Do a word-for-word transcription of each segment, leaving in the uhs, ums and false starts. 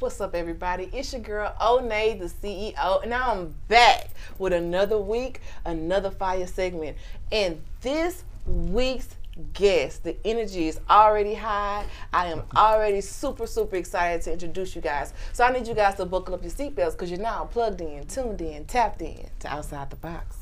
What's up, everybody? It's your girl Oney, the C E O, and I'm back with another week, another fire segment. And this week's guest, the energy is already high. I am already super, super excited to introduce you guys. So I need you guys to buckle up your seatbelts because you're now plugged in, tuned in, tapped in to Outside the Box.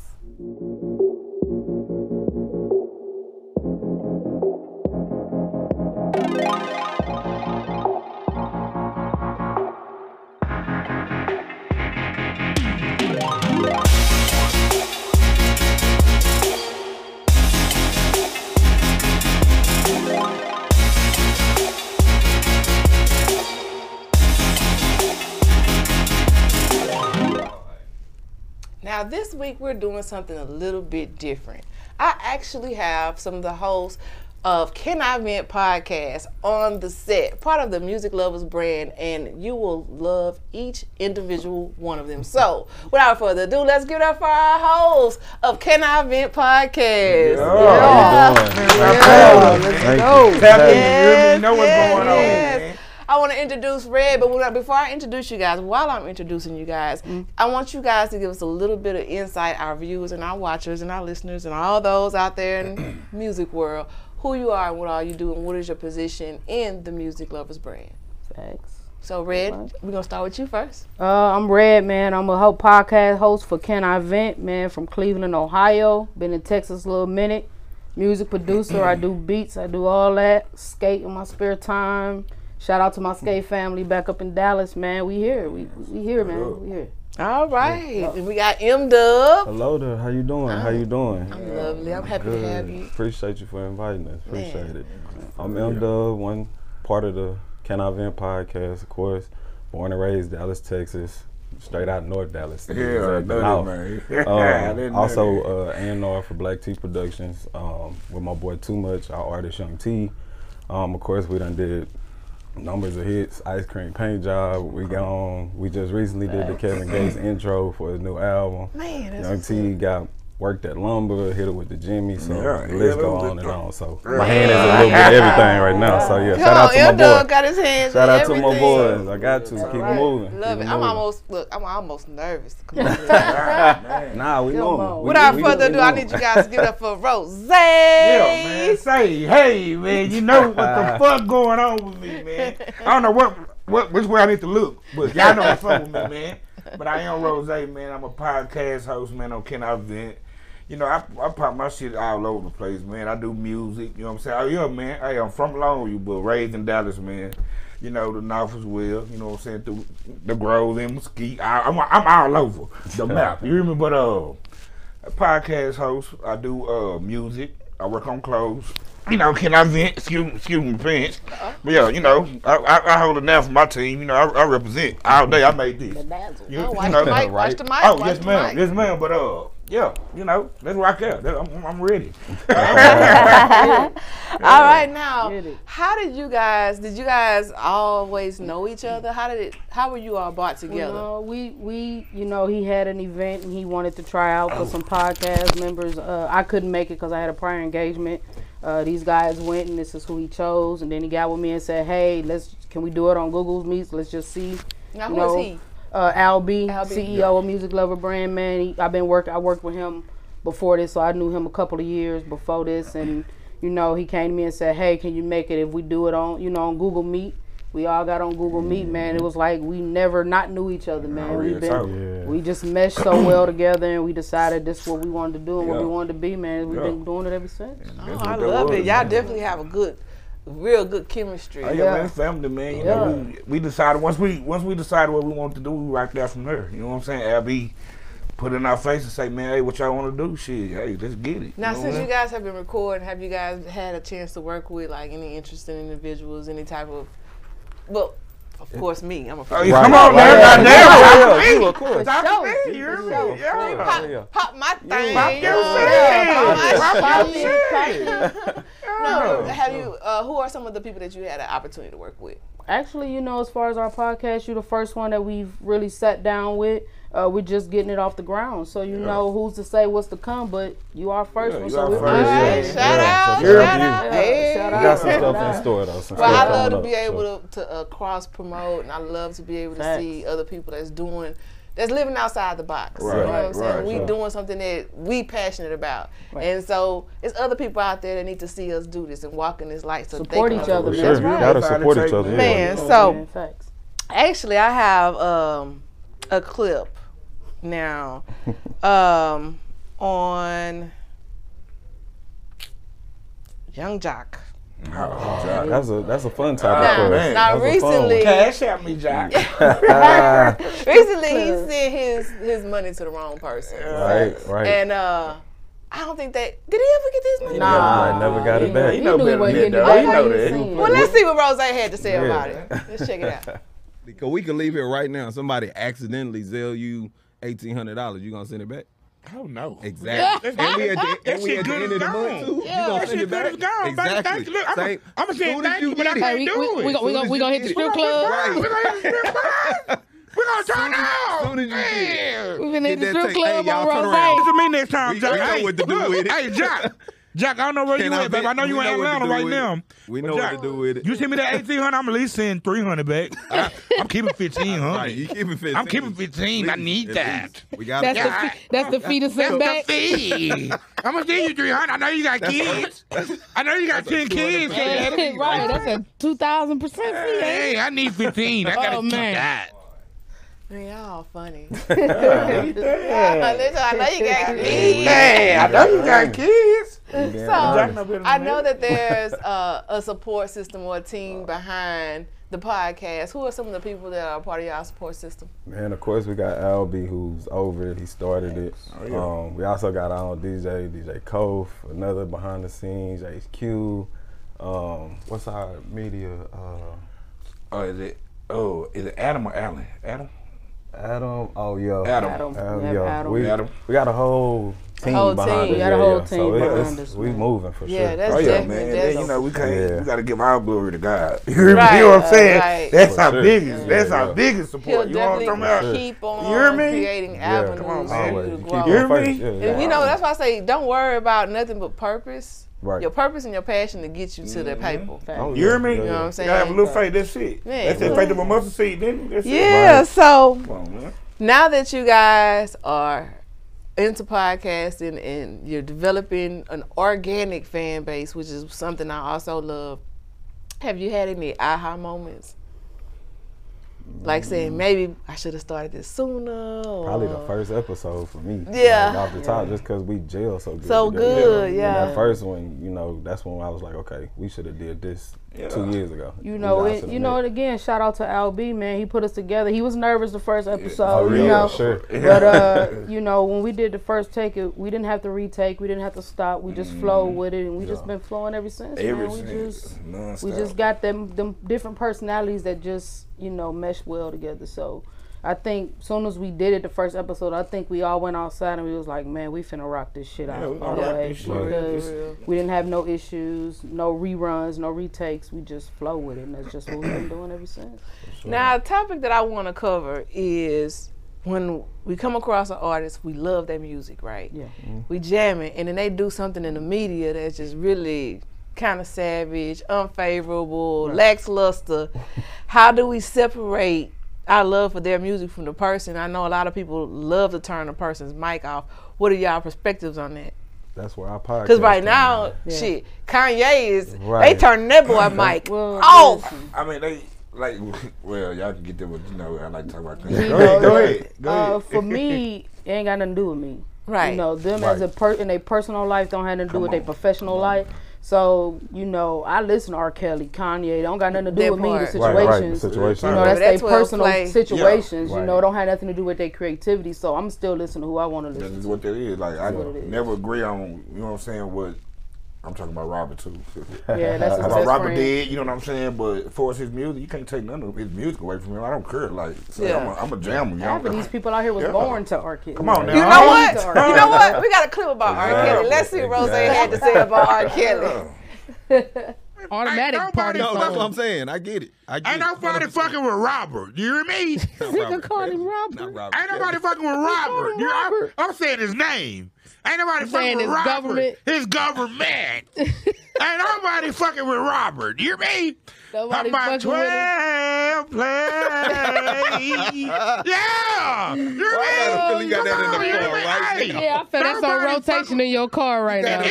Now this week we're doing something a little bit different. I actually have some of the hosts of Can I Vent podcast on the set, part of the Music Lovers brand, and you will love each individual one of them. So without further ado, let's give it up for our hosts of Can I Vent podcast. Yeah. Yeah. Let's go. You really know what's going on. I want to introduce Red, but when I, before I introduce you guys, while I'm introducing you guys, mm-hmm. I want you guys to give us a little bit of insight, our viewers and our watchers and our listeners and all those out there in the music world, who you are and what all you do and what is your position in the Music Lovers brand. Thanks. So, Red, we're going to start with you first. Uh, I'm Red, man. I'm a whole podcast host for Can I Vent, man, from Cleveland, Ohio. Been in Texas a little minute. Music producer. I do beats. I do all that. Skate in my spare time. Shout out to my skate family back up in Dallas, man. We here. We we here, man. We here. All right. Hello. We got M-Dub. Hello there. How you doing? I'm, How you doing? I'm yeah. lovely. I'm happy Good. to have you. Appreciate you for inviting us. Appreciate man. it. I'm M-Dub, one part of the Can I Vent podcast, of course. Born and raised Dallas, Texas. Straight out North Dallas. Yeah, man. um, also, uh, A and R for Black Tea Productions um, with my boy Too Much, our artist Young Tea. Um, of course, we done did numbers of hits, Ice Cream Paint Job, we gone. We just recently did the Kevin Gates intro for his new album. Man, that's Young T got worked at Lumber, hit it with the Jimmy, so yeah, the list yeah, go on and on. So yeah. my hand is a little bit everything right now. So yeah, Yo, shout out to my boys. Got his hands shout out everything. to my boys. I got to keep right. moving. Love keep it. Moving. I'm almost look. I'm almost nervous. Come on. Nah, we moving. Without we, further ado, I need you guys to give it up for Rose. Yeah, man. Say hey, man. You know what the fuck going on with me, man. I don't know what what which way I need to look, but y'all know what's up with me, man. But I am Rose, man. I'm a podcast host, man. On Can I Vent. You know, I, I pop my shit all over the place, man. I do music, you know what I'm saying? Oh, yeah, man. Hey, I'm from Longview, but raised in Dallas, man. You know, the North as well, you know what I'm saying? Through the Grove and Mesquite. I, I'm, I'm all over the map. You hear me? But uh, a podcast host, I do uh, music. I work on clothes. You know, Can I Vent? Excuse, excuse me, pants. Uh-huh. But yeah, you know, I, I, I hold it down for my team. You know, I, I represent all day. I made this. The dazzle. You, oh, watch, you know, the mic, right? watch the mic. Oh, watch yes, ma'am. Yes, ma'am. But uh. yeah, you know, let's rock out. I'm, I'm ready. yeah. All right, now, how did you guys? Did you guys always know each other? How did it? How were you all brought together? Well, no, we we you know he had an event and he wanted to try out for oh. some podcast members. Uh, I couldn't make it because I had a prior engagement. Uh, these guys went and this is who he chose. And then he got with me and said, "Hey, let's can we do it on Google's Meets? Let's just see." Now who know, is he? Uh, Albie, Albie, C E O of Music Lover brand, man. He, I've been working. I worked with him before this, so I knew him a couple of years before this. And you know, he came to me and said, "Hey, can you make it if we do it on, you know, on Google Meet?" We all got on Google mm-hmm. Meet, man. It was like we never not knew each other, man. Oh, We've yeah, been, yeah. We just meshed so well together, and we decided this is what we wanted to do and yeah. what we wanted to be, man. We've yeah. been doing it ever since. Oh, I love it. Y'all definitely have a good. Real good chemistry. Oh, yeah, yeah, man, family, man. You yeah. know, we, we decided once we once we decided what we wanted to do, we rocked out from there. You know what I'm saying? Albie put in our face and say, "Man, hey, what y'all want to do? Shit, hey, let's get it." Now, you know since you guys have been recording, have you guys had a chance to work with like any interesting individuals, any type of? Well, of course, me. I'm a. Right. Come on, man! Goddamn, of course. Doctor me, you hear me? Yeah. Pop my thing. Pop your shit. No, have you? Uh, who are some of the people that you had an opportunity to work with? Actually, you know, as far as our podcast, you're the first one that we've really sat down with. Uh, we're just getting it off the ground, so you yeah. know who's to say what's to come, but you are first. Yeah, you so are first. All right, yeah. shout yeah. out, so shout out. You. Hey. Shout out. We got some stuff out. In store though. Some well, I love to be up, able so. to, to uh, cross promote, and I love to be able to Thanks. see other people that's doing, that's living outside the box. Right. You know what I'm saying? Right. We yeah. doing something that we passionate about, right. and so it's other people out there that need to see us do this and walk in this light. So support each other. Sure, you gotta support each other, man. So actually, I have um, a clip. Now, um, on Young Jock. Oh, Jock. That's a that's a fun topic. Oh, now, now recently, cash at me, Jock. Recently, he sent his his money to the wrong person. Right, right. And uh, I don't think that did he ever get this money? Nah, no, never got it back. He, he know better than that. Okay. He know that. Well, let's see what Rose had to say yeah. about it. Let's check it out. Because we can leave here right now. Somebody accidentally sell you eighteen hundred dollars. You gonna send it back? Oh no! Exactly. And we at the, and we at the end of the month too. Yeah. You gonna send it back? Exactly. Look, I'm gonna say thank you, but I can't do it. We gonna we gonna hit the strip club. Right. We gonna hit the strip club. We gonna turn out. Soon as you get, we gonna hit the strip club on Rose. What you mean next time, Jock? We know what to do with it. Hey, Jock. Jack, I don't know where Can you I at, baby. I know you in Atlanta right now. We know Jack, what to do with it. You send me that eighteen hundred dollars, I'm at least sending three hundred dollars back. I, I'm keeping fifteen hundred dollars. Right, you keeping fifteen hundred dollars. I'm keeping fifteen hundred dollars. I need that. We got that's, the fee, that's the fee to send that's back? That's the fee. I'm going to send you three hundred dollars. I know you got that's kids. That's, I know you got ten kids. Right, right, that's a two thousand percent fee. Hey, I need fifteen hundred dollars. I got to oh, keep man. that. Y'all funny. Damn. Listen, I know you got kids. Hey, I know you got kids. Yeah. So I know that there's uh, a support system or a team behind the podcast. Who are some of the people that are part of y'all support system? Man, of course we got Albie, who's over it. He started it. Oh, yeah. Um, we also got our own D J, D J Kof, another behind the scenes, H Q. Um, what's our media? Uh, oh, is it? Oh, is it Adam or Allen? Adam. Adam, oh yeah, Adam, Adam, Adam, yeah. Adam. We, Adam. We got a whole team a whole behind team. us. We got a whole yeah, team so behind us. We moving for yeah, sure. That's oh yeah, man. That's you know, we can't. Yeah. We got to give our glory to God. You hear right, me? You know what I'm saying? Uh, right. That's for our sure. biggest. Yeah, that's yeah. our biggest support. He'll you know what I'm talking about? Keep on you hear me? Creating yeah. avenues. Come on, man. You, you hear me? Yeah, and yeah. you know, that's why I say, don't worry about nothing but purpose. Right. Your purpose and your passion to get you to the paper. Oh, you hear me? You know what I'm saying? You gotta have a little faith. That's it. Man, that's it. Faith of a mustard seed, didn't it? Yeah. Right. So on, now that you guys are into podcasting and you're developing an organic fan base, which is something I also love, have you had any aha moments? Like saying maybe I should have started this sooner. Or probably the first episode for me. Yeah, like off the top, yeah. just because we jail so good. So good, yeah. yeah. And that first one, you know, that's when I was like, okay, we should have did this yeah. two years ago. You know it. You met. know it again. Shout out to Albie, man. He put us together. He was nervous the first episode. Oh, really? You know, sure. But uh, you know, when we did the first take, it we didn't have to retake. We didn't have to stop. We just mm-hmm. flowed with it, and we yeah. just been flowing ever since. Ever since. We just, nonstop. we just got them them different personalities that just. you know, mesh well together. So I think soon as we did it, the first episode, I think we all went outside and we was like, man, we finna rock this shit out. Yeah, we, all way. Shit. We didn't have no issues, no reruns, no retakes. We just flow with it. And that's just what we've been doing ever since. Sure. Now, a topic that I want to cover is when we come across an artist, we love their music, right? Yeah. Mm-hmm. We jam it, and then they do something in the media that's just really kind of savage, unfavorable, right. lackluster. How do we separate our love for their music from the person? I know a lot of people love to turn a person's mic off. What are y'all perspectives on that? That's where our podcast. Because right now, yeah. shit, Kanye is, right. they turn that boy mic well, off. I mean, they, like, well, y'all can get there, but you know, I like to talk about Kanye. Go ahead, go ahead. Go ahead. Uh, for me, it ain't got nothing to do with me. Right. You know, them right. as a person, in their personal life don't have nothing to do Come with their professional life. So, you know, I listen to R. Kelly, Kanye. Don't got nothing to do that with part. me, the situations. Right, right. The situation. You know, that's, that's their personal situations. Yeah. Right. You know, don't have nothing to do with their creativity. So I'm still listening to who I want to listen to. That's what that is. Like, that's I is. never agree on, you know what I'm saying, what I'm talking about Robert, too. Yeah, that's his best Robert friend. did, you know what I'm saying? But for his music, you can't take none of his music away from him. I don't care. Like, so yeah. I'm, a, I'm a jammer. Half of these people out here was yeah. born to R. Kelly. Come on now. You know what? You know what? We got a clip about exactly. R. Kelly. Let's see what Rose exactly. had to say about R. Kelly. automatic ain't part of no, that's what I'm saying. I get it. I get ain't nobody fucking with Robert. You hear me? Nigga called him Robert. Robert. Ain't nobody fucking with Robert. Robert. I'm, I'm saying his name. Ain't nobody fucking with Robert. Government. His government. Ain't nobody fucking with Robert. You hear me? Nobody about twelve play. Yeah. You hear well, me? I got that in the car, right? Yeah, I feel that's on rotation in your car right now. It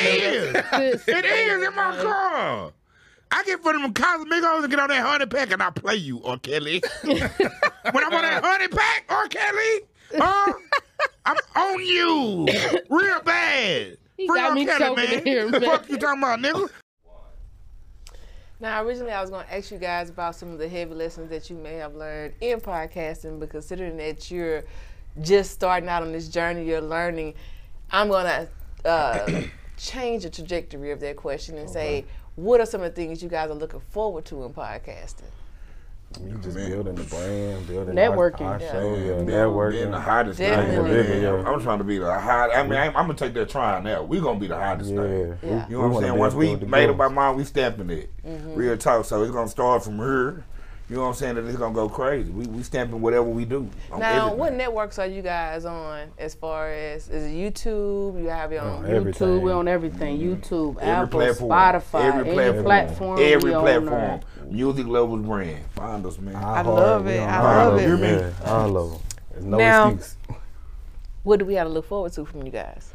is. It is in my car. I get for them Migos and get on that honey pack and I play you, R. Kelly. When I'm on that honey pack, R. Kelly, huh? I'm on you real bad. He Free got R. me Kelly, man. Here, man. Fuck you talking about, nigga? Now, originally, I was going to ask you guys about some of the heavy lessons that you may have learned in podcasting, but considering that you're just starting out on this journey, you're learning, I'm going to uh, change the trajectory of that question and okay. say, what are some of the things you guys are looking forward to in podcasting? You just man. building the brand, building networking, our, our yeah. show, yeah. networking, being the hottest Definitely. thing. Living, yeah. I'm trying to be the hot. I mean, I'm, I'm gonna take that trial now. We're gonna be the hottest yeah. thing. Yeah. You know we what I'm saying? Once we made up our mind, we stamping it. Mm-hmm. Real talk. So it's gonna start from here. You know what I'm saying? That it's gonna go crazy. We we stamping whatever we do. Now, everything. What networks are you guys on? As far as is it YouTube? You have your own on YouTube. We're on everything. Mm-hmm. YouTube, every Apple, platform. Spotify, every platform, platform every platform. Music Lovers brand. Find us, man. I, I love it. I love it. Yeah, I love them. There's no now, excuse. What do we have to look forward to from you guys?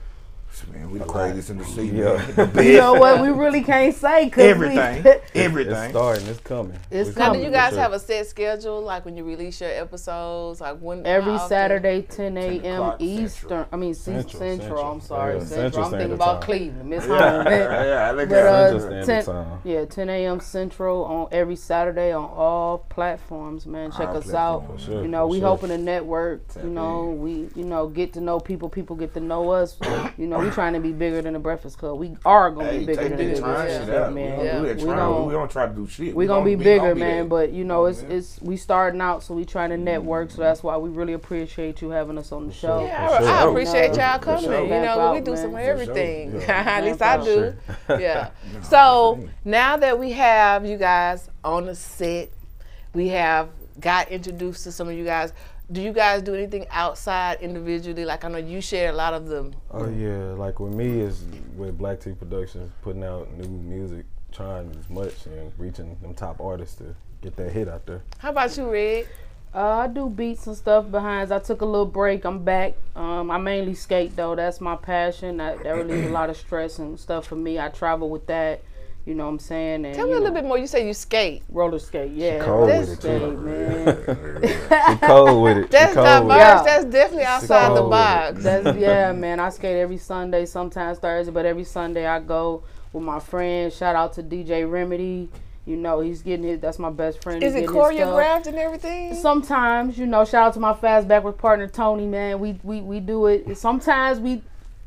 Man, we the craziest in the city. Yeah. You know what? We really can't say cause everything. We, everything. It's starting. It's coming. It's, it's coming. Now, do you guys sure. have a set schedule? Like when you release your episodes, like when every Saturday, ten a m Eastern. I mean Central. Central. Central I'm sorry. Yeah. Central. Central. I'm thinking about Cleveland. Miss yeah. yeah, I think that's uh, ten, yeah, ten a m Central on every Saturday on all platforms. Man, check all us out. Sure, you know, we sure. hoping to network. You know, we you know get to know people. People get to know us. You know. We trying to be bigger than the Breakfast Club. We are gonna hey, be bigger than the Breakfast Club, man. We don't, yeah. do that we, don't, we don't try to do shit. We, we gonna be we bigger, be man. That. But you know, it's it's we starting out, so we trying to network. Mm-hmm. So that's why we really appreciate you having us on the show. Yeah, sure. I appreciate y'all coming. Sure. You know, out, we do man. some of everything. Sure. Yeah. At least I do. Sure. Yeah. So now that we have you guys on the set, we have got introduced to some of you guys. Do you guys do anything outside individually? Like I know you share a lot of them. Oh yeah, like with me is with Black Tea Productions, putting out new music, trying as much and reaching them top artists to get that hit out there. How about you, Red? Uh, I do beats and stuff behind. I took a little break. I'm back. Um, I mainly skate though. That's my passion. That, that relieves a lot of stress and stuff for me. I travel with that. You know what I'm saying? And, Tell me a little know. bit more. You say you skate. Roller skate, yeah. She cold with it, too. Man. She cold with it. That's not bars. That's definitely outside the box. That's, yeah, man. I skate every Sunday, sometimes Thursday, but every Sunday I go with my friends. Shout out to D J Remedy. You know, he's getting his, that's my best friend. Is it choreographed and everything? Sometimes, you know, shout out to my fast backward partner, Tony, man. We, we, we do it. Sometimes we...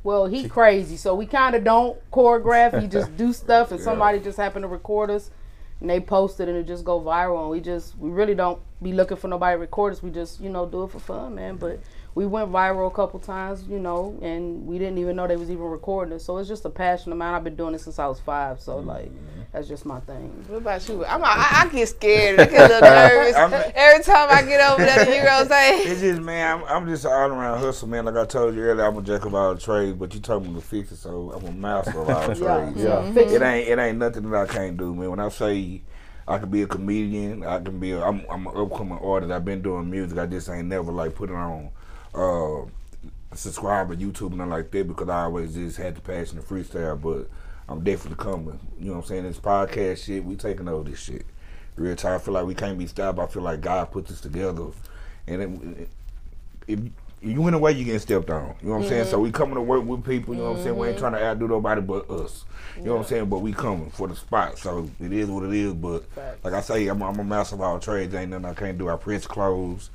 Well, he crazy, so we kind of don't choreograph. He just do stuff, and yeah. somebody just happened to record us, and they post it, and it just go viral. And we just, we really don't be looking for nobody to record us. We just, you know, do it for fun, man. But we went viral a couple times, you know, and we didn't even know they was even recording us. So it's just a passion of mine. I've been doing it since I was five, so, mm-hmm. like, that's just my thing. What about you? I'm, I, I get scared. I get a little nervous. Every time I get over there, you know what I'm saying? It's just, man, I'm, I'm just an all-around hustle, man. Like I told you earlier, I'm a jack of all trades, but you told me to fix it, so I'm a master of all trades. Yeah. Yeah. Mm-hmm. It ain't it ain't nothing that I can't do, man. When I say I can be a comedian, I can be a, I'm, I'm an upcoming artist. I've been doing music. I just ain't never, like, put it on. Uh, subscribe to YouTube and nothing like that because I always just had the passion to freestyle, but I'm definitely coming. You know what I'm saying? This podcast shit, we taking over this shit. Real time, I feel like we can't be stopped. I feel like God put this together. And it, if you in a way, you getting stepped on. You know what I'm mm-hmm. saying? So we coming to work with people, you know what I'm saying? We ain't trying to outdo nobody but us. You know yeah. what I'm saying? But we coming for the spot. So it is what it is, but Facts. like I say, I'm, I'm a master of all trades. Ain't nothing I can't do. I press clothes.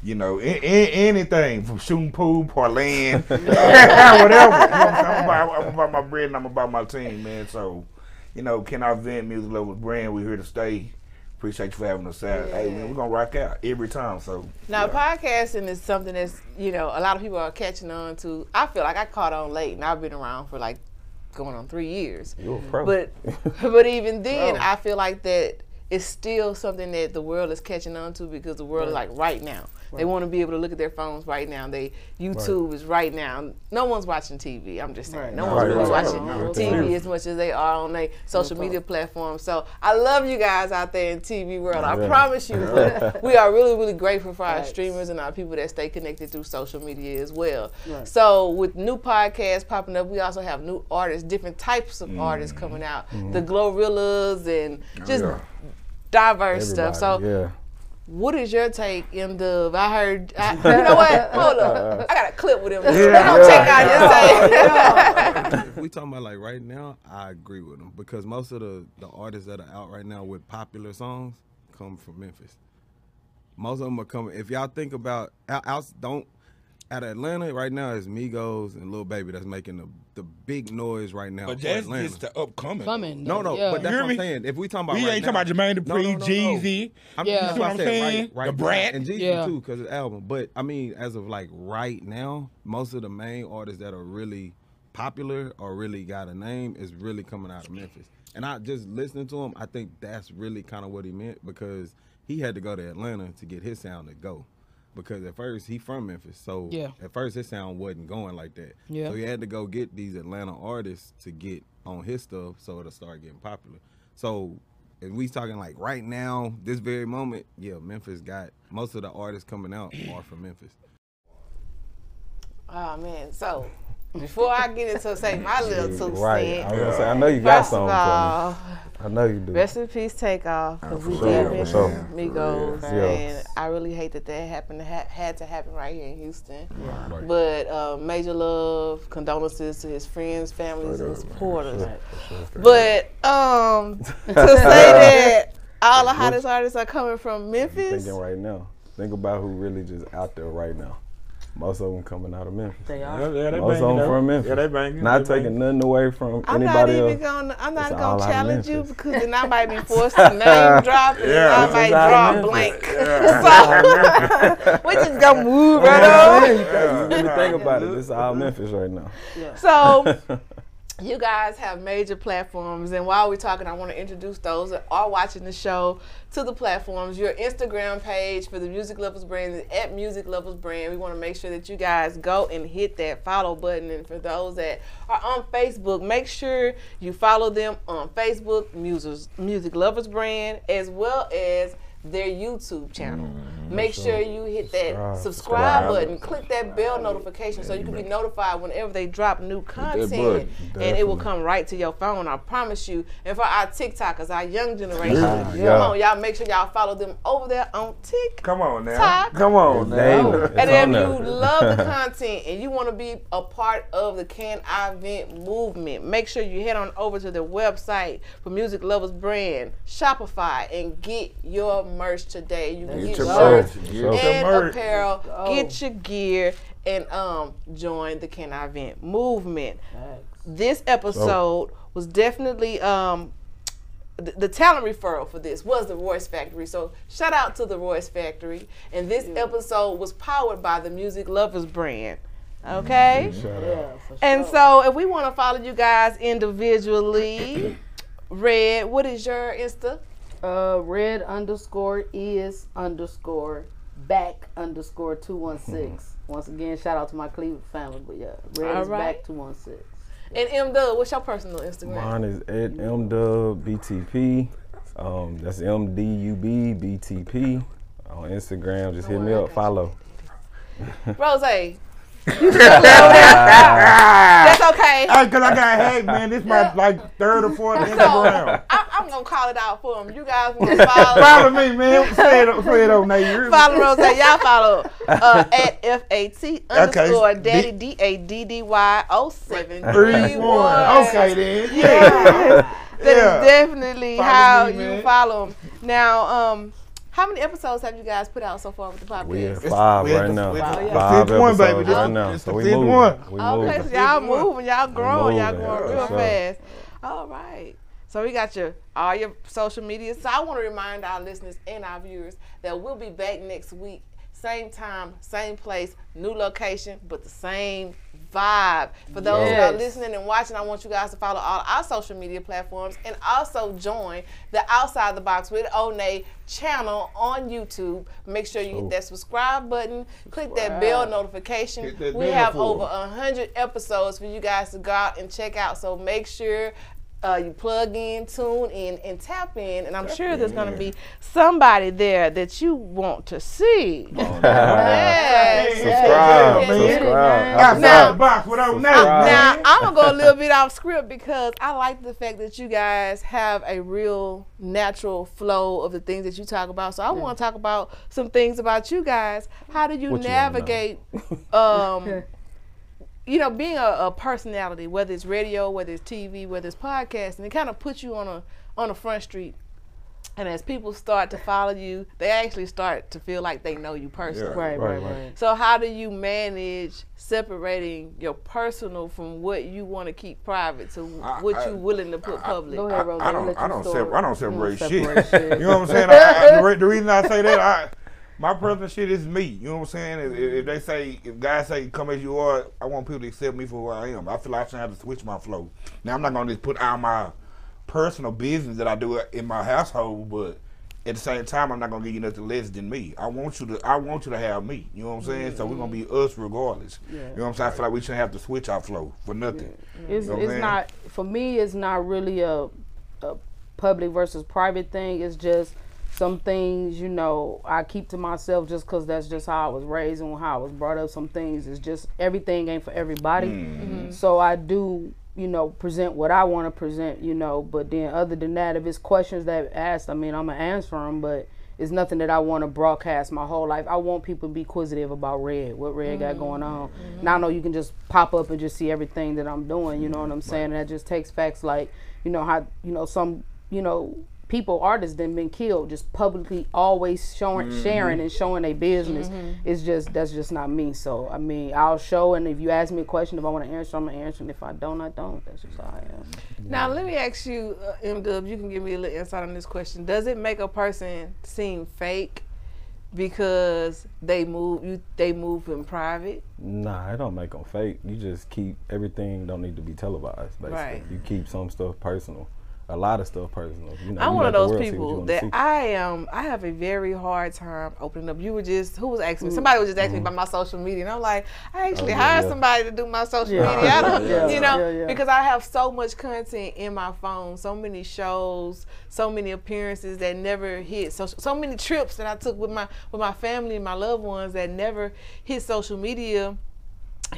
You know, in, in, anything from shooting pool, parlaying, uh, whatever. You know what I'm, about, I'm about my bread and I'm about my team, man. So, you know, Can I Vent, Music Lovers brand, we're here to stay. Appreciate you for having us out. Yeah. Hey, man, we're going to rock out every time. So Now, yeah. podcasting is something that's, you know, a lot of people are catching on to. I feel like I caught on late and I've been around for like going on three years. You're a pro. But, but even then, pro. I feel like that it's still something that the world is catching on to, because the world right. is like right now. Right. They want to be able to look at their phones right now. They YouTube right. is right now. No one's watching T V. I'm just saying. Right. No right. one's really right. watching right. T V as much as they are on their social media platforms. So I love you guys out there in T V world. I yeah. promise you. We are really, really grateful for our right. streamers and our people that stay connected through social media as well. Right. So with new podcasts popping up, we also have new artists, different types of mm. artists coming out. Mm. The GloRillas and just... Yeah. diverse Everybody, stuff. So yeah. what is your take in the, I heard, I, you know what, hold up, I got a clip with him. Yeah, they don't yeah, check out yeah. If we talking about like right now, I agree with him, because most of the, the artists that are out right now with popular songs come from Memphis. Most of them are coming, if y'all think about, out, out, don't, out of Atlanta right now is Migos and Lil Baby that's making the, the big noise right now. But that's Atlanta. Just the upcoming. Coming, no, no, yeah. but that's what I'm saying. If we talking about we right ain't now, talking about Jermaine Dupree, no, no, no, Jeezy. No. Yeah. That's what I'm saying. Right, right the Brat. And Jeezy yeah. too, because of the album. But I mean, as of like right now, most of the main artists that are really popular or really got a name is really coming out of Memphis. And I just listening to him, I think that's really kind of what he meant, because he had to go to Atlanta to get his sound to go. Because at first he from Memphis, so yeah. at first his sound wasn't going like that. Yeah. So he had to go get these Atlanta artists to get on his stuff so it'll start getting popular. So if we talking like right now, this very moment, yeah, Memphis got, most of the artists coming out are from Memphis. Oh man, so before I get into say my little two cents, right. I was gonna say, I know you got something all, for me. I know you do. Rest in peace, Takeoff, because we sure, did sure. Migos, yeah. and I really hate that that happened. To ha had to happen right here in Houston. Right. Right. But uh, major love, condolences to his friends, families, and supporters. Sure. Sure. But um, to say that all the hottest artists are coming from Memphis. Thinking right now, think about who really just out there right now. Most of them coming out of Memphis. They are. Yeah, yeah, they Most of them from Memphis. Yeah, they banging. Not they taking banging. Nothing away from I'm anybody not even else. Gonna, I'm not it's gonna challenge you, because then I might be forced to name drop, and yeah, I might draw a blank. Yeah. So we just gonna move right on. Yeah, you yeah. really think about it. It's all Memphis right now. Yeah. So. You guys have major platforms, and while we're talking, I want to introduce those that are watching the show to the platforms. Your Instagram page for the Music Lovers brand is at Music Lovers brand. We want to make sure that you guys go and hit that follow button, and for those that are on Facebook, make sure you follow them on Facebook, Music, Music Lovers brand, as well as their YouTube channel. Mm, Make sure, sure you hit that subscribe, subscribe button, subscribe. Click that bell notification so you can be notified whenever they drop new content, button, and it will come right to your phone, I promise you. And for our TikTokers, our young generation, yeah, yeah. come on, y'all make sure y'all follow them over there on TikTok. Come on now. Come on now. And if you love the content and you want to be a part of the Can I Vent movement, make sure you head on over to their website for Music Lovers brand, Shopify, and get your merch today. You can get, get your shirts your and merch. apparel, oh. get your gear, and um, join the Can I Vent movement. Nice. This episode so. was definitely um, th the talent referral for this was the Royce Factory. So shout out to the Royce Factory. And this yeah. episode was powered by the Music Lovers brand. Okay, mm-hmm. shout yeah, out. Sure. And so if we want to follow you guys individually, Red, what is your Insta? Uh, red underscore is underscore back underscore two one six. Once again, shout out to my Cleveland family, but yeah, red All is right. back two one six. And M Dub, what's your personal Instagram? Mine is at M Dub B T P. Um, that's M D U B B T P on Instagram. Just oh, hit me up, follow. Rose. That's okay. Because I got hacked, man. This is my like third or fourth Instagram. So, I, I'm going to call it out for them. You guys want to follow. Follow me, man. Say it, say it on there. Follow Rose. Y'all follow uh, at F A T underscore daddy D A D D Y oh seven three one. Okay, then. Yeah. yeah. That yeah. is definitely follow how me, you man. follow them. Now, um. how many episodes have you guys put out so far with the podcast? We're at five it's, right now. Five, yeah. five episodes one, baby. right now. It's so we moving. We okay, so y'all moving, y'all growing, y'all growing real fast. All right. So we got your all your social media. So I want to remind our listeners and our viewers that we'll be back next week, same time, same place, new location, but the same vibe. For those yes. that are listening and watching, I want you guys to follow all our social media platforms and also join the Outside the Box with Oney channel on YouTube. Make sure you hit that subscribe button, click subscribe. that bell notification. That we have before. over one hundred episodes for you guys to go out and check out, so make sure Uh, you plug in, tune in, and tap in, and I'm tap sure there's going to be somebody there that you want to see. Oh, no. yes. Subscribe. Yes. Subscribe. Yes. Now, subscribe. now, I'm going to go a little bit off script because I like the fact that you guys have a real natural flow of the things that you talk about. So I yeah. want to talk about some things about you guys. How do you what navigate... You um, you know, being a, a personality, whether it's radio, whether it's T V, whether it's podcasting, it kind of puts you on a on a front street. And as people start to follow you, they actually start to feel like they know you personally. Yeah, right, right, right, right. So how do you manage separating your personal from what you want to keep private to I, what you're willing to put I, public? I, I, Go ahead, I, I don't, I don't, separ I don't separate shit. Separate you know what I'm saying? I, I, the reason I say that, I... My personal shit is me, you know what I'm saying? If, if they say, if guys say, come as you are, I want people to accept me for who I am. I feel like I shouldn't have to switch my flow. Now, I'm not going to just put out my personal business that I do in my household, but at the same time, I'm not going to give you nothing less than me. I want you to I want you to have me, you know what I'm saying? Mm-hmm. So we're going to be us regardless. Yeah. You know what I'm saying? I feel like we shouldn't have to switch our flow for nothing. Yeah. It's, you know it's not, for me, it's not really a, a public versus private thing. It's just... Some things, you know, I keep to myself just because that's just how I was raised and how I was brought up. Some things is just everything ain't for everybody. Mm-hmm. So I do, you know, present what I want to present, you know. But then other than that, if it's questions that asked, I mean, I'm going to answer them. But it's nothing that I want to broadcast my whole life. I want people to be inquisitive about Red, what Red mm-hmm. got going on. Mm-hmm. Now I know you can just pop up and just see everything that I'm doing, you know what I'm saying? Right. And that just takes facts like, you know, how, you know, some, you know, people, artists that have been killed, just publicly always showing, mm-hmm. sharing and showing their business. Mm-hmm. It's just, that's just not me. So, I mean, I'll show, and if you ask me a question, if I want to answer, I'm going to answer, and if I don't, I don't. That's just how I am. Now, let me ask you, uh, M-Dub, you can give me a little insight on this question. Does it make a person seem fake because they move you they move in private? Nah, it don't make them fake. You just keep, everything don't need to be televised, basically. Right. You keep some stuff personal. A lot of stuff personal. You know, I'm one of those people that see. I am. Um, I have a very hard time opening up. You were just who was asking me? Somebody was just asking mm-hmm. me about my social media, and I'm like, I actually oh, yeah, hired yeah. somebody to do my social yeah. media. I don't, yeah, you know, yeah, yeah. because I have so much content in my phone, so many shows, so many appearances that never hit. So so many trips that I took with my with my family and my loved ones that never hit social media.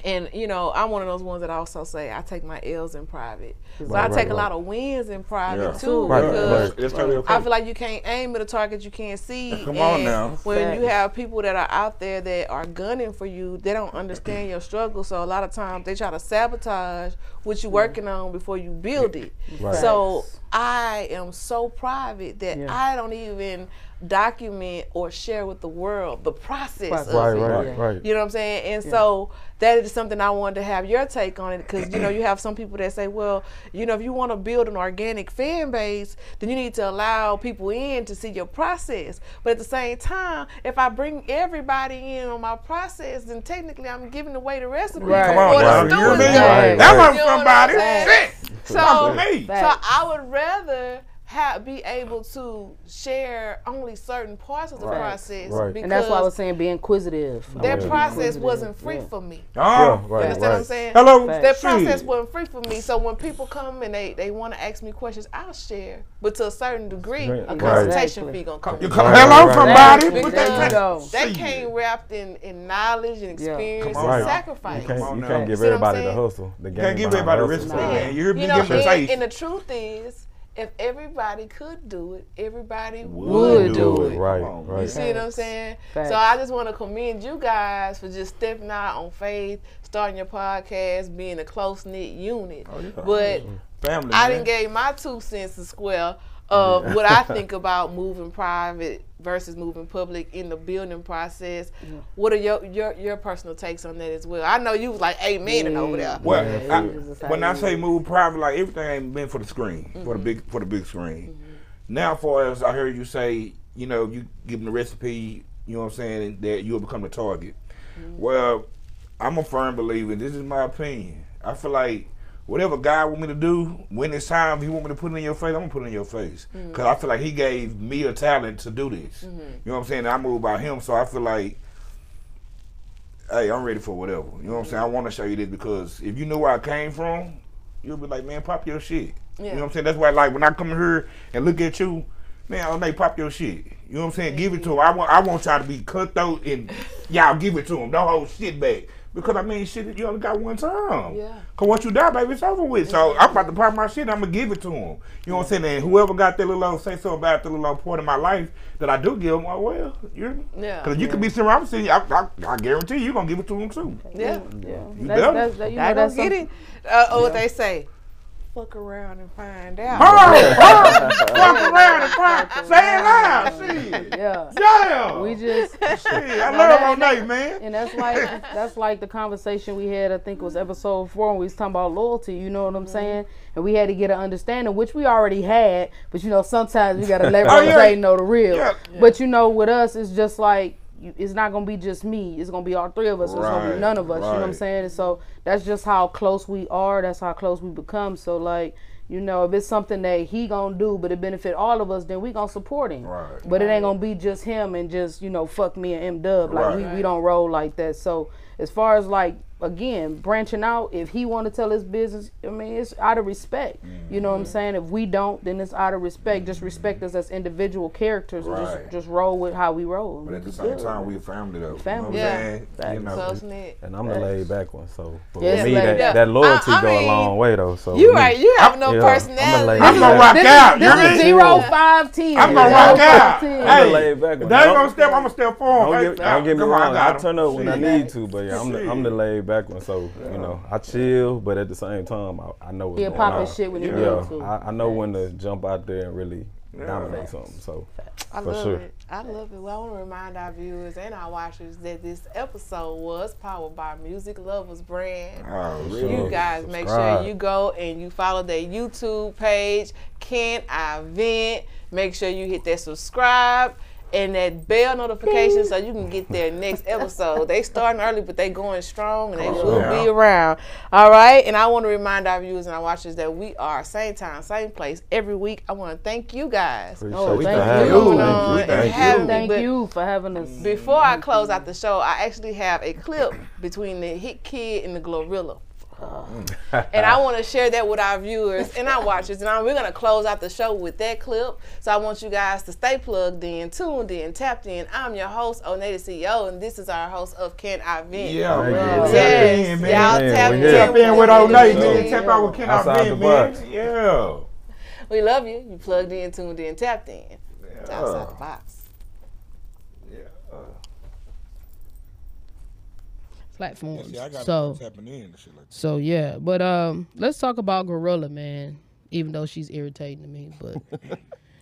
And, you know, I'm one of those ones that also say I take my L's in private. Right, so I right, take right. a lot of wins in private, yeah. too, right, because right. Right. Right. I feel like you can't aim at a target you can't see. Come and on now. When Facts. you have people that are out there that are gunning for you, they don't understand your struggle. So a lot of times they try to sabotage what you're yeah. working on before you build it. Right. So I am so private that yeah. I don't even... document or share with the world the process right, of right, it. Right, right. You know what I'm saying? And yeah. so that is something I wanted to have your take on it, because, you know, you have some people that say, well, you know, if you want to build an organic fan base, then you need to allow people in to see your process. But at the same time, if I bring everybody in on my process, then technically I'm giving away the recipe right. Come on, or the students. You mean? Right. That right. was somebody. So, me. so I would rather Have, be able to share only certain parts of the right. process. Right. And that's why I was saying be inquisitive. Their yeah. process inquisitive. wasn't free yeah. for me. Oh, yeah, right, you understand right. what I'm saying? Hello. Their Shit. process wasn't free for me. So when people come and they, they want to ask me questions, I'll share. But to a certain degree, right. a consultation right. fee going to come. You come right. Hello, somebody. Right. That, they came wrapped in, in knowledge and experience yeah. and right. sacrifice. You can't, you can't give everybody the hustle. The game you can't give everybody the risk. Man. You hear me give them faith. And the truth is, if everybody could do it, everybody would, would do, do it. it. Right, right. You see Thanks. what I'm saying? Thanks. So I just want to commend you guys for just stepping out on faith, starting your podcast, being a close-knit unit. Oh, yeah. But Family, I done gave my two cents a square of yeah. what I think about moving private versus moving public in the building process. Yeah. What are your, your your personal takes on that as well? I know you was like amen and mm. over there. Well, yeah, I, when I say move private, like everything ain't been for the screen, mm-hmm. for the big for the big screen. Mm-hmm. Now, for as I heard you say, you know, you give them the recipe, you know what I'm saying, that you'll become the target. Mm-hmm. Well, I'm a firm believer, this is my opinion, I feel like whatever God want me to do, when it's time, if he want me to put it in your face, I'm going to put it in your face. Mm-hmm. Cause I feel like he gave me a talent to do this. Mm-hmm. You know what I'm saying? I move by him, so I feel like, hey, I'm ready for whatever. You know what I'm saying? I want to show you this because if you knew where I came from, you'll be like, man, pop your shit. Yeah. You know what I'm saying? That's why, like, when I come here and look at you, man, I'll make pop your shit. You know what I'm saying? Mm-hmm. Give it to him. I want, I want y'all to be cutthroat and y'all give it to him. Don't hold shit back. Because, I mean, shit, you only got one time. Yeah. Because once you die, baby, it's over with. So I'm about to pop my shit, I'm going to give it to him. You know yeah. what I'm saying? And whoever got that little old, say so about that little old part of my life that I do give him, oh, well, you're, yeah. Because you yeah. could be sitting around and say, I, I, I guarantee you, you're going to give it to him, too. Yeah. yeah. You that's, better. That's, that, you know, I don't get it. Uh, or yeah. what they say. Fuck around and find out. Oh, oh, fuck around and find out. Say it loud. Shit. Yeah. Damn. We just. Shit, I love Oney, man. And that's like that's like the conversation we had, I think it was episode four, when we was talking about loyalty, you know what I'm mm-hmm. saying? And we had to get an understanding, which we already had, but you know, sometimes we got to let oh, yeah. know the real. Yeah. Yeah. But you know, with us, it's just like, it's not going to be just me. It's going to be all three of us. Right, it's going to be none of us. Right. You know what I'm saying? And so that's just how close we are. That's how close we become. So, like, you know, if it's something that he going to do but it benefit all of us, then we going to support him. Right. But it ain't going to be just him and just, you know, fuck me and M-Dub. Like, right. we, we don't roll like that. So as far as, like, again, branching out, if he want to tell his business, I mean, it's out of respect. Mm-hmm. You know what I'm saying? If we don't, then it's out of respect. Mm-hmm. Just respect us as individual characters. Right. And just, just roll with how we roll. But at the same time, we're family, though. Family. You know what yeah. You know, close-knit. And I'm the laid-back one, so for yes, me, that, that loyalty I, I go mean, a long way, though. So you right. You have no yeah, personality. I'm going to rock out. This is, this is zero, five, ten. I'm going to rock out. I'm the laid-back one. They ain't going to step. I'm going to step forward. Don't get me wrong. I turn up when I need to, but yeah, I'm the laid-back back one, so you know I chill, but at the same time I, I know what's yeah, going on. Shit when you yeah, too. I, I know yes. when to jump out there and really yeah. dominate something. So I for love sure. it. I love it. Well, I want to remind our viewers and our watchers that this episode was powered by Music Lovers brand. Oh, really? You guys subscribe. Make sure you go and you follow their YouTube page. Can I Vent? Make sure you hit that subscribe and that bell notification so you can get their next episode. They starting early, but they going strong, and they will yeah. be around. All right? And I want to remind our viewers and our watchers that we are same time, same place every week. I want to thank you guys. Oh, thank you. Thank you for having us. Before I close out the show, I actually have a clip between the Hitkidd and the GloRilla. And I want to share that with our viewers and our watchers, and I, we're going to close out the show with that clip. So I want you guys to stay plugged in, tuned in, tapped in. I'm your host, Oney, the C E O, and this is our host of Can I Vent? Yeah, yeah. Yes. Y'all tap in. Tap in with Oney, man. Tap out with Can I Vent, man. Yeah. We love you. You plugged in, tuned in, tapped in. Yeah. It's outside the box. Yeah. Uh. Platforms. Yeah, see, so, in shit like so yeah, but um, let's talk about GloRilla, man. Even though she's irritating to me, but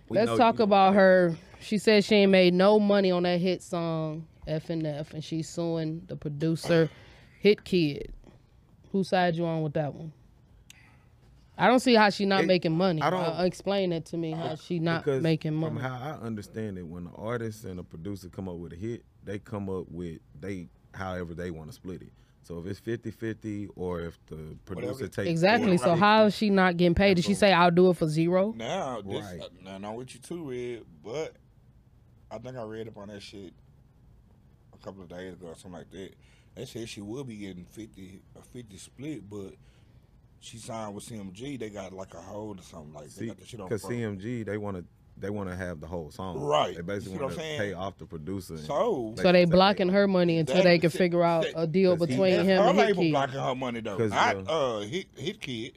let's talk about know. her. She said she ain't made no money on that hit song F and F, and she's suing the producer, Hitkidd. Whose side you on with that one? I don't see how she not it, making money. I don't uh, explain that to me. How she not making money? From how I understand it, when an artist and a producer come up with a hit, they come up with they. however they want to split it. So if it's fifty fifty or if the producer takes exactly so right. How is she not getting paid? Did she say I'll do it for zero? Now this right. now not what you two read, but I think I read up on that shit a couple of days ago or something like that. They said she will be getting fifty a fifty split, but she signed with C M G. They got like a hold or something like that. Because C M G they want to They want to have the whole song. Right. They basically want to pay off the producer. So they, so they blocking her money until they can figure out a deal between him and Hitkidd. Her label blocking her money, though. I, uh, hit, Hitkidd.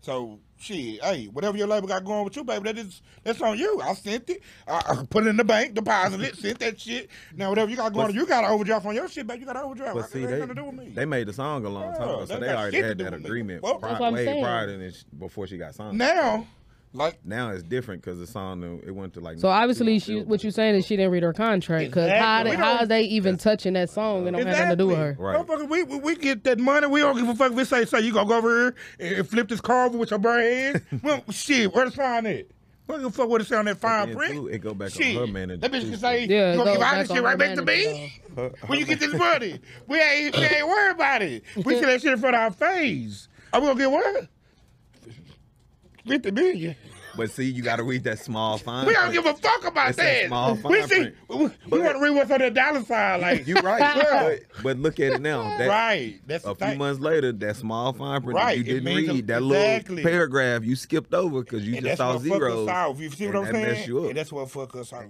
So, shit, hey, whatever your label got going with you, baby, that is, that's on you. I sent it. I, I put it in the bank, deposited it, sent that shit. Now, whatever you got going on, you got to overdraft on your shit, baby. You got to overdraft. But see, they, to do with me. They made the song a long yeah, time ago, so they already had that agreement well, prior, way prior than it, before she got signed. Now... Like now it's different because the song it went to like. So obviously she, what you're saying is she didn't read her contract because exactly. how how are they even touching that song and don't exactly. have nothing to do with her? Right. Motherfucker, we we get that money. We don't give a fuck if it say so. You gonna go over here and flip this car over with your bare hands? Well, shit, where the song at? What the fuck would it sound that fine print? It go back shit. on her manager. That bitch can say, yeah, you gonna give all this shit right back to me? Her, her when you get this money. We ain't, we ain't worried about it. We see that shit in front of our face. Are we gonna get what? fifty million. But see, you gotta read that small fine. We don't give a fuck about it's that. that small fine we see, we, we want to read what's on the dollar sign. Like you right, yeah. but, but look at it now. That, right, that's a few thing. months later. That small fine print right. you didn't read them, that exactly. little paragraph you skipped over because you and just saw zeros. You see what I'm saying? That messed you up. And that's what fuck us out.